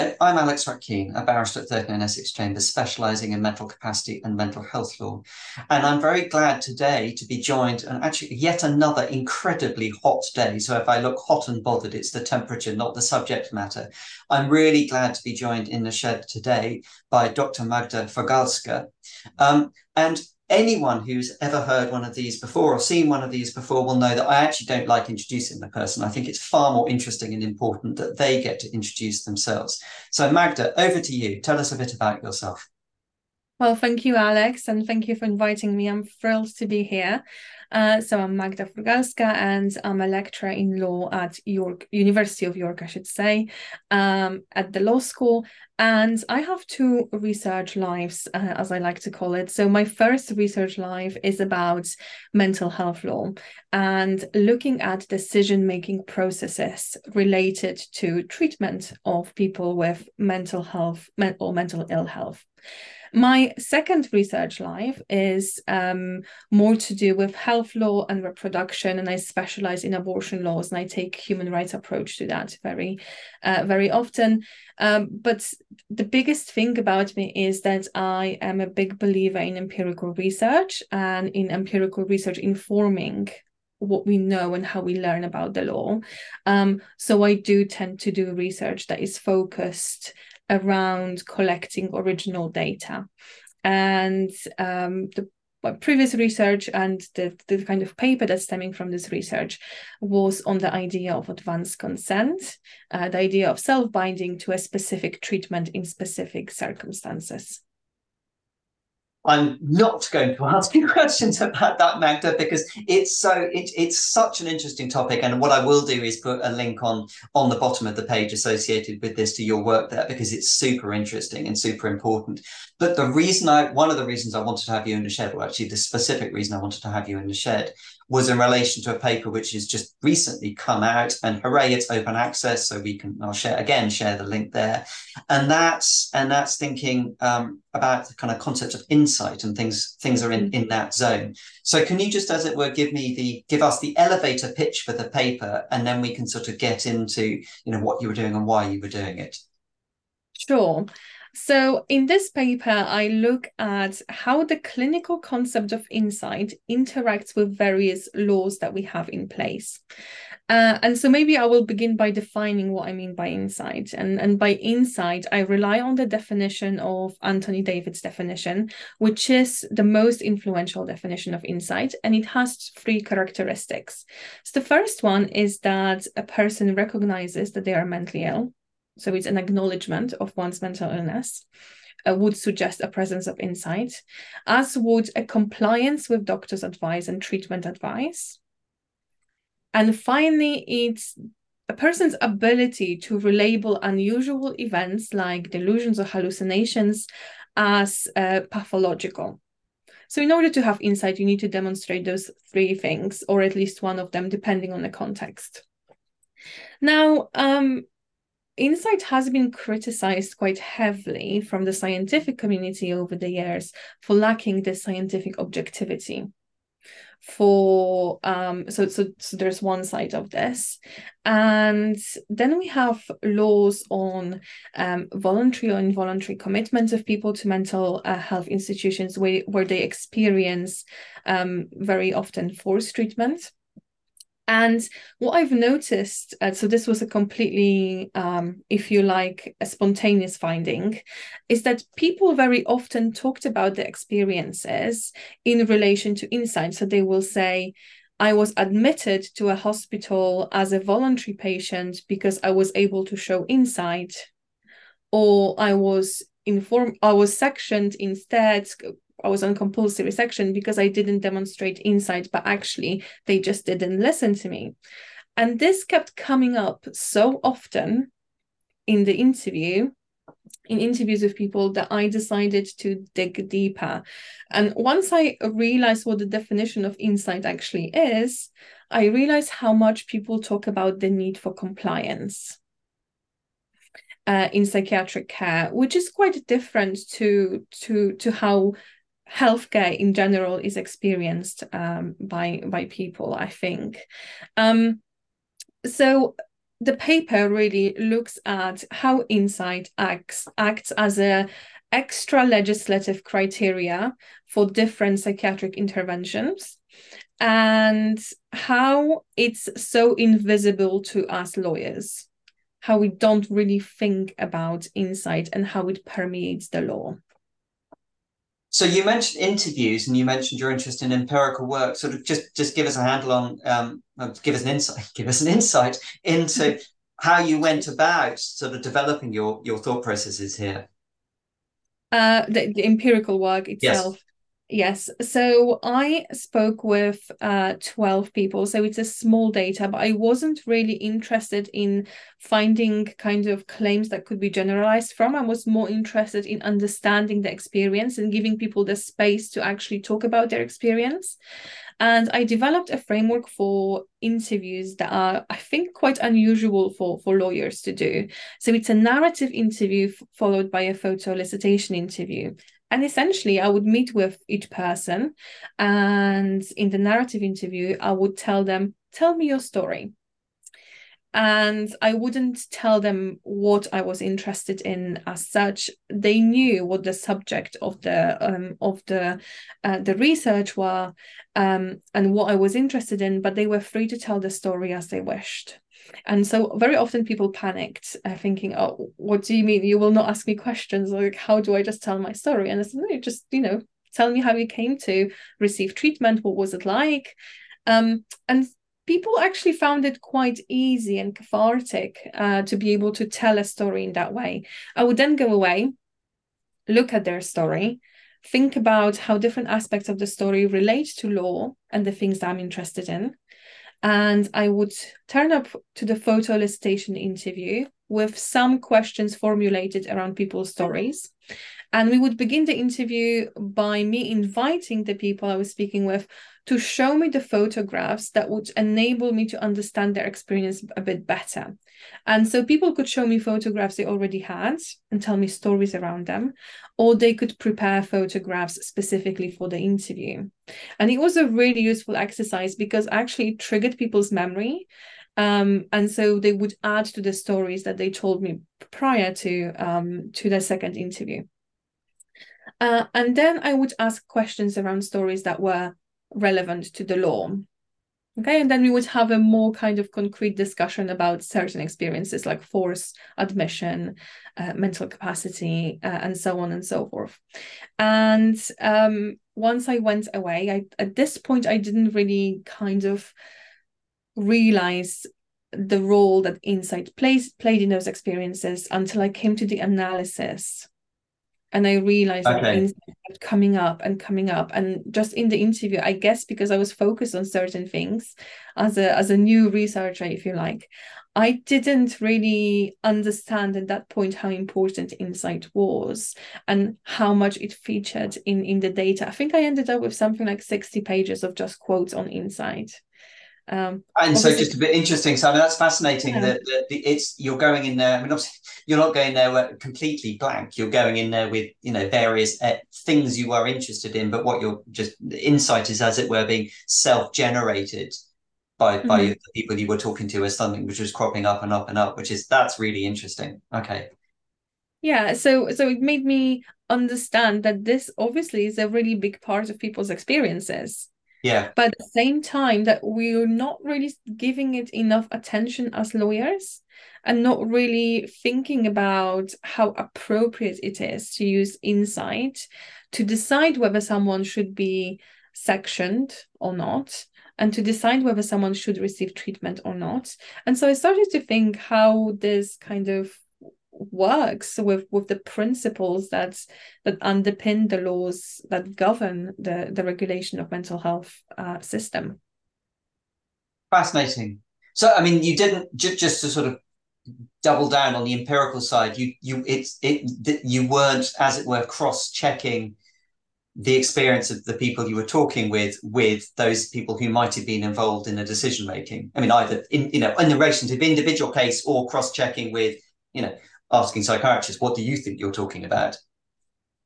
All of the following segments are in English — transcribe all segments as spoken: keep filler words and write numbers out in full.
Hello, I'm Alex Ruck Keene, a barrister at thirteen Essex Chambers, specialising in mental capacity and mental health law. And I'm very glad today to be joined on actually yet another incredibly hot day. So if I look hot and bothered, it's the temperature, not the subject matter. I'm really glad to be joined in the shed today by Doctor Magda Furgalska. Um, and anyone who's ever heard one of these before or seen one of these before will know that I actually don't like introducing the person. I think it's far more interesting and important that they get to introduce themselves. So Magda, over to you. Tell us a bit about yourself. Well, thank you, Alex, and thank you for inviting me. I'm thrilled to be here. Uh, so I'm Magda Furgalska, and I'm a lecturer in law at York, University of York, I should say, um, at the law school. And I have two research lives, uh, as I like to call it. So my first research life is about mental health law and looking at decision-making processes related to treatment of people with mental health men- or mental ill health. My second research life is um, more to do with health law and reproduction, and I specialize in abortion laws, and I take human rights approach to that very, uh, very often. Um, but the biggest thing about me is that I am a big believer in empirical research and in empirical research informing what we know and how we learn about the law. Um, so I do tend to do research that is focused around collecting original data. And um, the previous research and the, the kind of paper that's stemming from this research was on the idea of advanced consent, uh, the idea of self-binding to a specific treatment in specific circumstances. I'm not going to ask you questions about that, Magda, because it's so it, it's such an interesting topic. And what I will do is put a link on on the bottom of the page associated with this to your work there, because it's super interesting and super important. But the reason I one of the reasons I wanted to have you in the shed, or actually the specific reason I wanted to have you in the shed, was in relation to a paper which has just recently come out, and hooray, it's open access, so we can, I'll share, again, share the link there. And that's and that's thinking um, about the kind of concept of insight, and things things are in, in that zone. So can you just, as it were, give me the, give us the elevator pitch for the paper, and then we can sort of get into, you know, what you were doing and why you were doing it. Sure. So in this paper, I look at how the clinical concept of insight interacts with various laws that we have in place. Uh, and so maybe I will begin by defining what I mean by insight. And, and by insight, I rely on the definition of Anthony David's definition, which is the most influential definition of insight. And it has three characteristics. So the first one is that a person recognizes that they are mentally ill. So it's an acknowledgement of one's mental illness, uh, would suggest a presence of insight, as would a compliance with doctor's advice and treatment advice. And finally, it's a person's ability to relabel unusual events like delusions or hallucinations as uh, pathological. So in order to have insight, you need to demonstrate those three things, or at least one of them, depending on the context. Now, um, insight has been criticized quite heavily from the scientific community over the years for lacking this scientific objectivity. For um, so, so so there's one side of this, and then we have laws on um, voluntary or involuntary commitments of people to mental uh, health institutions where where they experience um, very often forced treatment. And what I've noticed, uh, so this was a completely, um, if you like, a spontaneous finding, is that people very often talked about their experiences in relation to insight. So they will say, I was admitted to a hospital as a voluntary patient because I was able to show insight, or I was informed, I was sectioned instead, I was on compulsory section because I didn't demonstrate insight, but actually they just didn't listen to me. And this kept coming up so often in the interview, in interviews with people, that I decided to dig deeper. And once I realized what the definition of insight actually is, I realized how much people talk about the need for compliance. Uh, in psychiatric care, which is quite different to to to how healthcare in general is experienced um, by by people, I think. Um, so the paper really looks at how insight acts, acts as a extra legislative criteria for different psychiatric interventions and how it's so invisible to us lawyers, how we don't really think about insight and how it permeates the law. So you mentioned interviews and you mentioned your interest in empirical work. Sort of just, just give us a handle on, um, give us an insight, give us an insight into how you went about sort of developing your, your thought processes here. Uh, the, the empirical work itself. Yes. yes. So I spoke with uh, twelve people. So it's a small data, but I wasn't really interested in finding kind of claims that could be generalized from. I was more interested in understanding the experience and giving people the space to actually talk about their experience. And I developed a framework for interviews that are, I think, quite unusual for, for lawyers to do. So it's a narrative interview followed by a photo elicitation interview. And essentially, I would meet with each person, and in the narrative interview, I would tell them, tell me your story. And I wouldn't tell them what I was interested in as such. They knew what the subject of the um, of the uh, the research were um, and what I was interested in, but they were free to tell the story as they wished. And so very often people panicked, uh, thinking, oh, what do you mean? You will not ask me questions? Like, how do I just tell my story? And I said, no, just, you know, tell me how you came to receive treatment. What was it like? Um, and people actually found it quite easy and cathartic uh, to be able to tell a story in that way. I would then go away, look at their story, think about how different aspects of the story relate to law and the things that I'm interested in. And I would turn up to the photo elicitation interview with some questions formulated around people's stories. And we would begin the interview by me inviting the people I was speaking with to show me the photographs that would enable me to understand their experience a bit better. And so people could show me photographs they already had and tell me stories around them, or they could prepare photographs specifically for the interview. And it was a really useful exercise because actually it triggered people's memory. Um, and so they would add to the stories that they told me prior to, um, to their second interview. Uh, and then I would ask questions around stories that were relevant to the law. Okay, and then we would have a more kind of concrete discussion about certain experiences like force, admission, uh, mental capacity, uh, and so on and so forth. And um, once I went away, I, at this point, I didn't really kind of realize the role that insight plays, played in those experiences until I came to the analysis. And I realized okay. that insight kept coming up and coming up. And just in the interview, I guess because I was focused on certain things as a as a new researcher, if you like, I didn't really understand at that point how important insight was and how much it featured in, in the data. I think I ended up with something like sixty pages of just quotes on insight. Um, and so just a bit interesting. So I mean, that's fascinating yeah. that, that the, it's you're going in there. I mean, obviously, you're not going there completely blank. You're going in there with, you know, various uh, things you are interested in. But what you're just the insight is, as it were, being self-generated by mm-hmm. by the people you were talking to as something which was cropping up and up and up, which is that's really interesting. OK. Yeah, so so it made me understand that this obviously is a really big part of people's experiences. Yeah. But at the same time that we're not really giving it enough attention as lawyers and not really thinking about how appropriate it is to use insight to decide whether someone should be sectioned or not and to decide whether someone should receive treatment or not. And so I started to think how this kind of works with with the principles that that underpin the laws that govern the the regulation of mental health uh, system. Fascinating. So I mean, you didn't ju- just to sort of double down on the empirical side. You you it's it you weren't, as it were, cross-checking the experience of the people you were talking with with those people who might have been involved in the decision making. I mean, either in you know in relation to the individual case or cross-checking with you know. asking psychiatrists, what do you think you're talking about?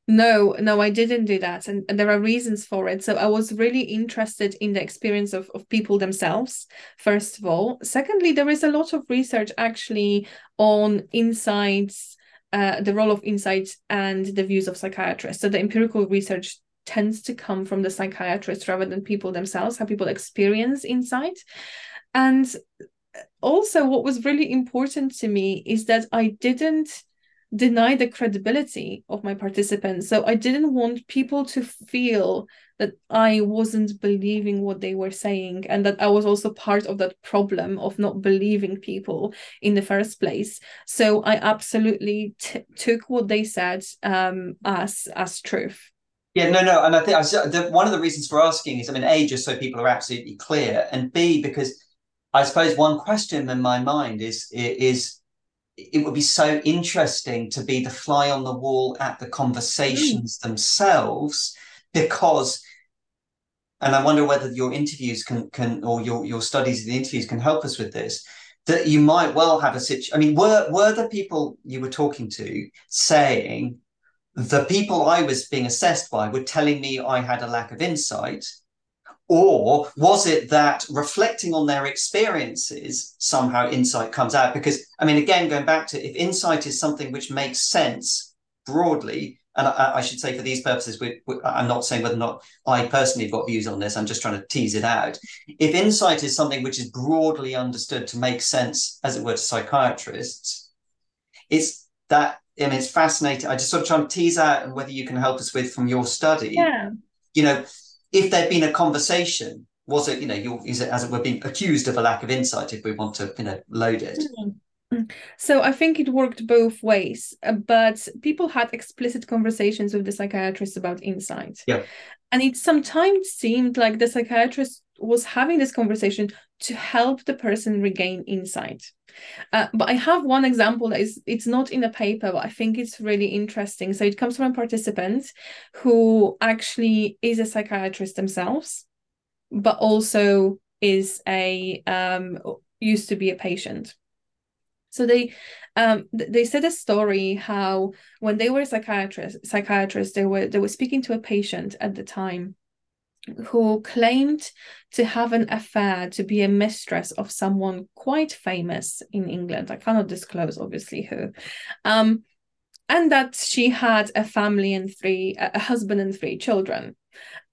No, no, I didn't do that. And, and there are reasons for it. So I was really interested in the experience of, of people themselves, first of all. Secondly, there is a lot of research actually on insights, uh, the role of insights and the views of psychiatrists. So the empirical research tends to come from the psychiatrists rather than people themselves, how people experience insight. And also what was really important to me is that I didn't deny the credibility of my participants. So I didn't want people to feel that I wasn't believing what they were saying, and that I was also part of that problem of not believing people in the first place. So I absolutely t- took what they said um, as as truth. Yeah, no, no. And I think I, the, one of the reasons for asking is, I mean, A, just so people are absolutely clear, and B, because I suppose one question in my mind is is it would be so interesting to be the fly on the wall at the conversations mm. themselves, because, and I wonder whether your interviews can, can or your, your studies of the interviews can help us with this, that you might well have a situation. I mean, were, were the people you were talking to saying, the people I was being assessed by were telling me I had a lack of insight? Or was it that reflecting on their experiences, somehow insight comes out? Because, I mean, again, going back to, if insight is something which makes sense broadly, and I, I should say for these purposes, we, we, I'm not saying whether or not I personally have got views on this, I'm just trying to tease it out. If insight is something which is broadly understood to make sense, as it were, to psychiatrists, it's that, I mean, it's fascinating. I just sort of trying to tease out, and whether you can help us with from your study, yeah. you know, if there'd been a conversation, was it, you know, you're, is it, as it were, being accused of a lack of insight if we want to, you know, load it? So I think it worked both ways, but people had explicit conversations with the psychiatrist about insight. Yeah. And it sometimes seemed like the psychiatrist was having this conversation to help the person regain insight. Uh, but I have one example that is, it's not in the paper, but I think it's really interesting. So it comes from a participant who actually is a psychiatrist themselves, but also is a, um, used to be a patient. So they um, they said a story how when they were a psychiatrist, psychiatrist, they were they were speaking to a patient at the time who claimed to have an affair, to be a mistress of someone quite famous in England. I cannot disclose, obviously, who. Um, and that she had a family and three, a husband and three children.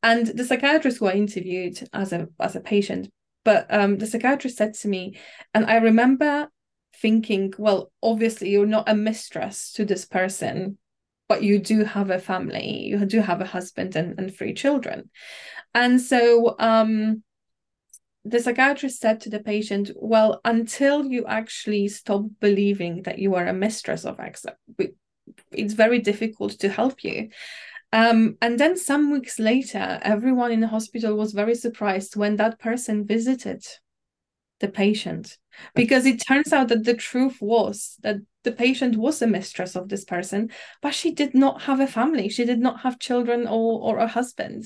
And the psychiatrist who I interviewed as a, as a patient, but um, the psychiatrist said to me, and I remember thinking, well, obviously, you're not a mistress to this person, but you do have a family, you do have a husband and, and three children. And so um, the psychiatrist said to the patient, well, until you actually stop believing that you are a mistress of X, it's very difficult to help you. Um, and then some weeks later, everyone in the hospital was very surprised when that person visited the patient, because it turns out that the truth was that the patient was a mistress of this person, but she did not have a family. She did not have children or, or a husband.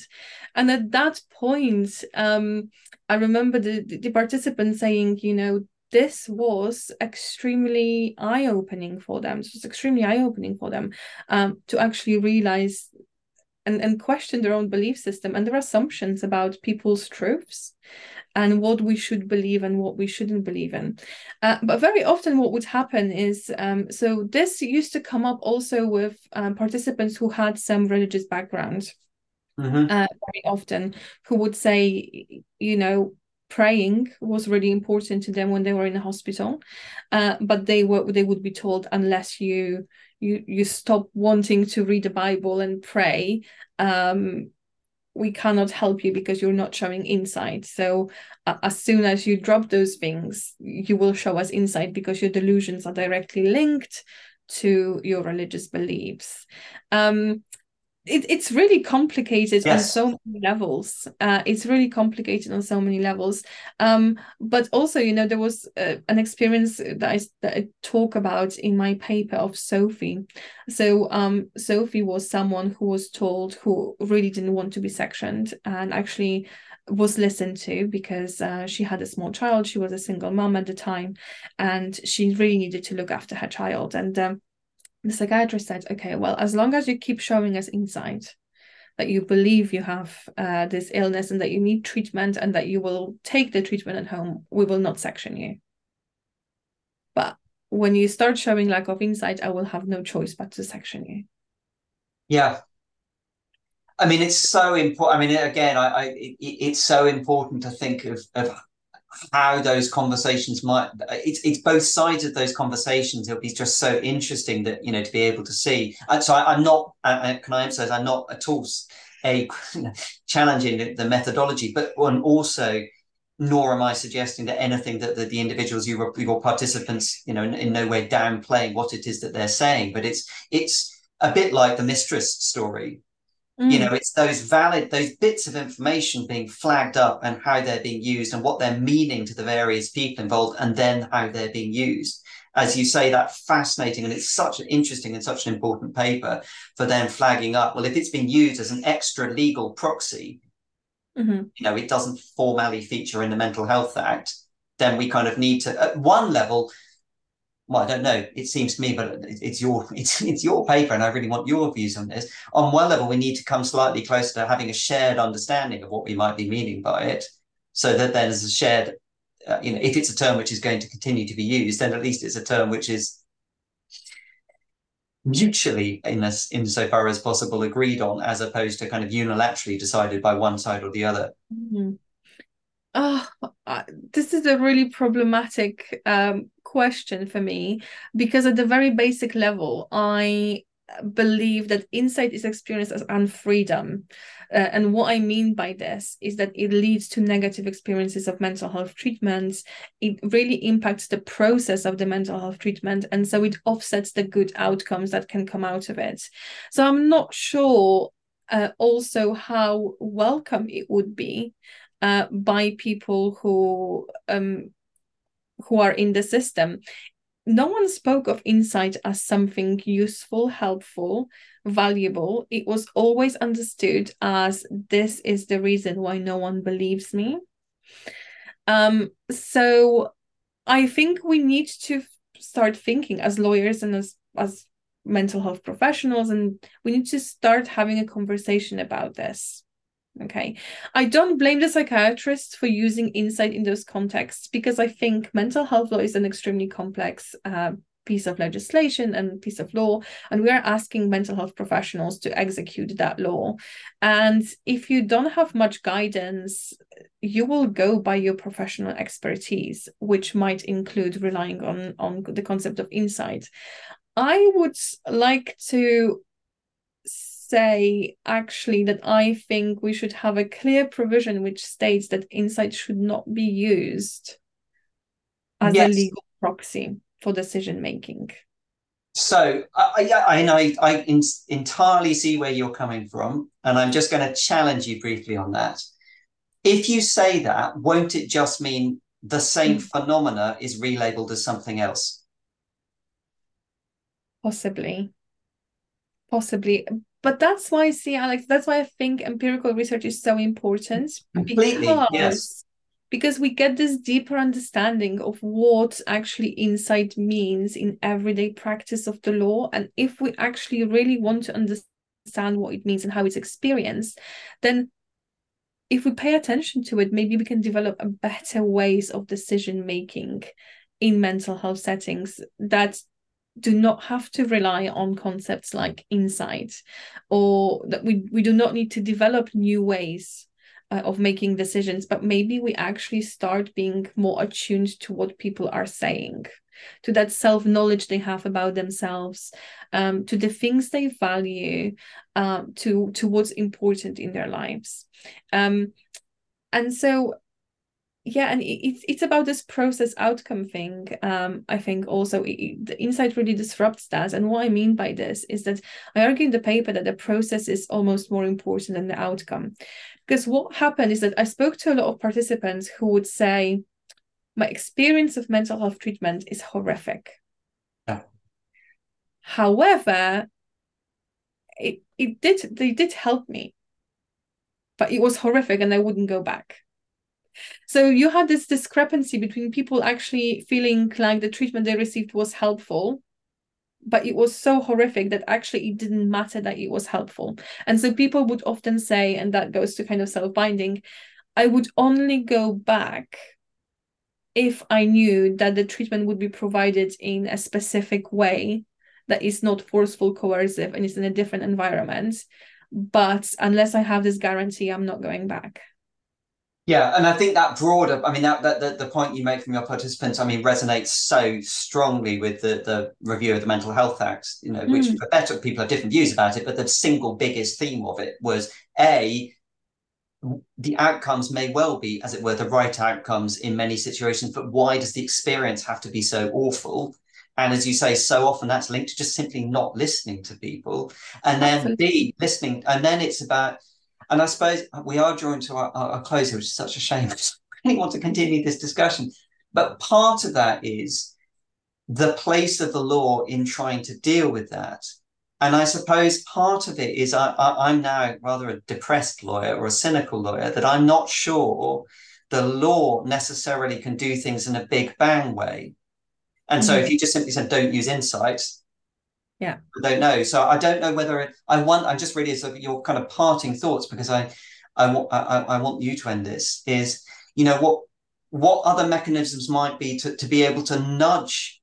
And at that point, um, I remember the, the participant saying, you know, this was extremely eye-opening for them. It was extremely eye-opening for them um, to actually realize and, and question their own belief system and their assumptions about people's truths and what we should believe and what we shouldn't believe in. Uh, but very often what would happen is, um, so this used to come up also with um, participants who had some religious background, mm-hmm. uh, very often, who would say, you know, praying was really important to them when they were in the hospital, uh, but they were they would be told, unless you you you stop wanting to read the Bible and pray, um, we cannot help you because you're not showing insight. So uh, as soon as you drop those things, you will show us insight, because your delusions are directly linked to your religious beliefs. Um, it, it's really complicated [S2] Yes. [S1] On so many levels. Uh, it's really complicated on so many levels. Um, but also, you know, there was uh, an experience that I, that I talk about in my paper of Sophie. So um, Sophie was someone who was told, who really didn't want to be sectioned, and actually was listened to because uh, she had a small child. She was a single mom at the time, and she really needed to look after her child. And um, the psychiatrist said, okay, well, as long as you keep showing us insight that you believe you have uh, this illness and that you need treatment and that you will take the treatment at home, we will not section you. But when you start showing lack of insight, I will have no choice but to section you. Yeah. I mean, it's so important. I mean, again, I, I it, it's so important to think of, of how those conversations might, it's, it's both sides of those conversations. It'll be just so interesting that, you know, to be able to see. And so I, I'm not, I, can I emphasize, I'm not at all a, challenging the, the methodology, but one also, nor am I suggesting that anything that the, the individuals, you, your participants, you know, in, in no way downplaying what it is that they're saying, but it's, it's a bit like the mistress story. Mm. You know, it's those valid, those bits of information being flagged up and how they're being used and what they're meaning to the various people involved and then how they're being used. As you say, that fascinating, and it's such an interesting and such an important paper for them flagging up, well, if it's been used as an extra legal proxy, mm-hmm. you know, it doesn't formally feature in the Mental Health Act, then we kind of need to, at one level, well, I don't know, it seems to me, but it's your it's, it's your paper and I really want your views on this. On one level, we need to come slightly closer to having a shared understanding of what we might be meaning by it, so that there's a shared, uh, you know, if it's a term which is going to continue to be used, then at least it's a term which is mutually, in as, insofar as possible, agreed on, as opposed to kind of unilaterally decided by one side or the other. Mm-hmm. Oh, this is a really problematic um, question for me, because at the very basic level, I believe that insight is experienced as unfreedom. Uh, and what I mean by this is that it leads to negative experiences of mental health treatments. It really impacts the process of the mental health treatment. And so it offsets the good outcomes that can come out of it. So I'm not sure uh, also how welcome it would be Uh, by people who um who are in the system. No one spoke of insight as something useful, helpful, valuable. It was always understood as, this is the reason why no one believes me. Um, so I think we need to start thinking as lawyers and as, as mental health professionals, and we need to start having a conversation about this. Okay, I don't blame the psychiatrists for using insight in those contexts, because I think mental health law is an extremely complex uh, piece of legislation and piece of law, and we are asking mental health professionals to execute that law. And if you don't have much guidance, you will go by your professional expertise, which might include relying on, on the concept of insight. I would like to say actually that I think we should have a clear provision which states that insight should not be used as yes. a legal proxy for decision making. So I I, I, I in, entirely see where you're coming from, and I'm just going to challenge you briefly on that. If you say that, won't it just mean the same mm-hmm. phenomena is relabeled as something else? Possibly. Possibly. But that's why, see, Alex, that's why I think empirical research is so important. Completely, because, yes. Because we get this deeper understanding of what actually insight means in everyday practice of the law. And if we actually really want to understand what it means and how it's experienced, then if we pay attention to it, maybe we can develop a better ways of decision-making in mental health settings that do not have to rely on concepts like insight, or that we, we do not need to develop new ways uh, of making decisions, but maybe we actually start being more attuned to what people are saying, to that self-knowledge they have about themselves, um, to the things they value, um, to, to what's important in their lives. Um, and so Yeah, and it's it's about this process outcome thing. Um, I think also it, the insight really disrupts that. And what I mean by this is that I argue in the paper that the process is almost more important than the outcome. Because what happened is that I spoke to a lot of participants who would say, my experience of mental health treatment is horrific. Yeah. However, it it did they did help me, but it was horrific and I wouldn't go back. So you had this discrepancy between people actually feeling like the treatment they received was helpful, but it was so horrific that actually it didn't matter that it was helpful. And so people would often say, and that goes to kind of self-binding, I would only go back if I knew that the treatment would be provided in a specific way that is not forceful, coercive, and is in a different environment. But unless I have this guarantee, I'm not going back. Yeah, and I think that broader, I mean, that, that, that the point you make from your participants, I mean, resonates so strongly with the, the review of the Mental Health Act, you know, mm. which for better people have different views about it, but the single biggest theme of it was, A, the outcomes may well be, as it were, the right outcomes in many situations, but why does the experience have to be so awful? And as you say, so often that's linked to just simply not listening to people. And then B, listening. And then it's about, and I suppose we are drawn to our, our, our close here, which is such a shame, because I really want to continue this discussion. But part of that is the place of the law in trying to deal with that. And I suppose part of it is I, I, I'm now rather a depressed lawyer or a cynical lawyer, that I'm not sure the law necessarily can do things in a big bang way. And mm-hmm. so if you just simply said, don't use insights, yeah, I don't know. So I don't know whether it, I want, I'm just really sort of your kind of parting thoughts, because I, I want, I, I want you to end this is, you know, what, what other mechanisms might be to, to be able to nudge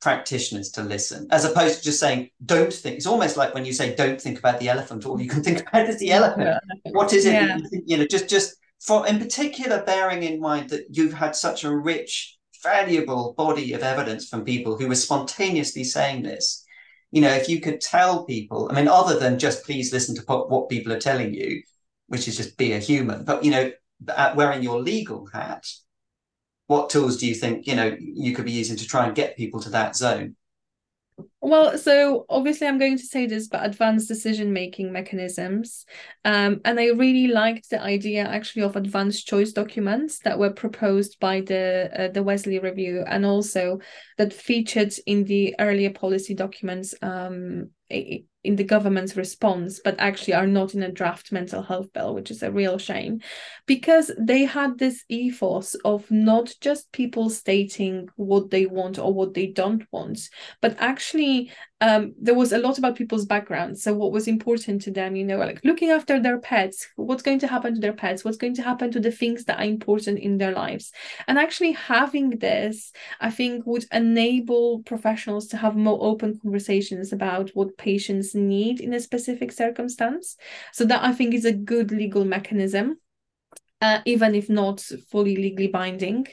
practitioners to listen, as opposed to just saying, don't think. It's almost like when you say, don't think about the elephant, all you can think about is the elephant. Yeah. What is it? Yeah. You, you know, just, just for, in particular, bearing in mind that you've had such a rich, valuable body of evidence from people who were spontaneously saying this. You know, if you could tell people, I mean, other than just please listen to what people are telling you, which is just be a human, but, you know, wearing your legal hat, what tools do you think, you know, you could be using to try and get people to that zone? Well, so obviously I'm going to say this, but advanced decision-making mechanisms. Um, and I really liked the idea actually of advanced choice documents that were proposed by the uh, the Wesley review, and also that featured in the earlier policy documents um, in the government's response, but actually are not in a draft mental health bill, which is a real shame, because they had this ethos of not just people stating what they want or what they don't want, but actually um, there was a lot about people's backgrounds. So what was important to them, you know, like looking after their pets, what's going to happen to their pets, what's going to happen to the things that are important in their lives. And actually having this, I think, would enable professionals to have more open conversations about what patients need in a specific circumstance. So that, I think, is a good legal mechanism, uh, even if not fully legally binding.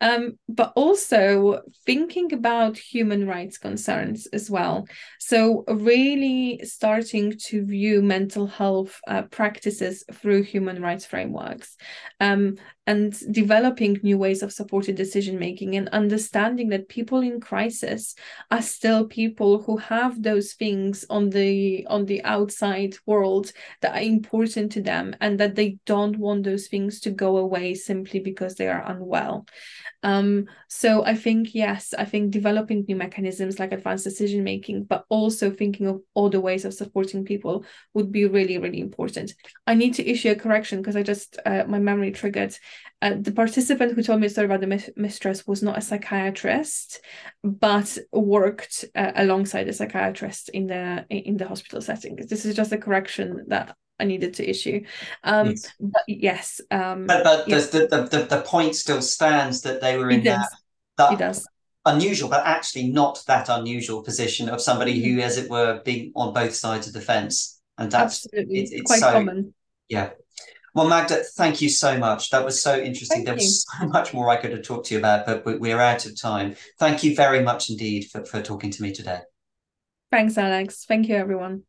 Um, but also thinking about human rights concerns as well. So really starting to view mental health uh, practices through human rights frameworks. Um, and developing new ways of supported decision-making, and understanding that people in crisis are still people who have those things on the on the outside world that are important to them, and that they don't want those things to go away simply because they are unwell. Um, so I think, yes, I think developing new mechanisms like advanced decision-making, but also thinking of other ways of supporting people would be really, really important. I need to issue a correction, because I just, uh, my memory triggered. Uh, the participant who told me a story about the mi- mistress was not a psychiatrist, but worked uh, alongside a psychiatrist in the in the hospital setting. This is just a correction that I needed to issue. Um, yes. But yes. Um, but but yes. The, the, the, the point still stands that they were in that, that it does. unusual, but actually not that unusual position of somebody mm-hmm. who, as it were, being on both sides of the fence. And that's Absolutely. It, it's quite so, common. Yeah. Well, Magda, thank you so much. That was so interesting. Thank there was you. so much more I could have talked to you about, but we're out of time. Thank you very much indeed for, for talking to me today. Thanks, Alex. Thank you, everyone.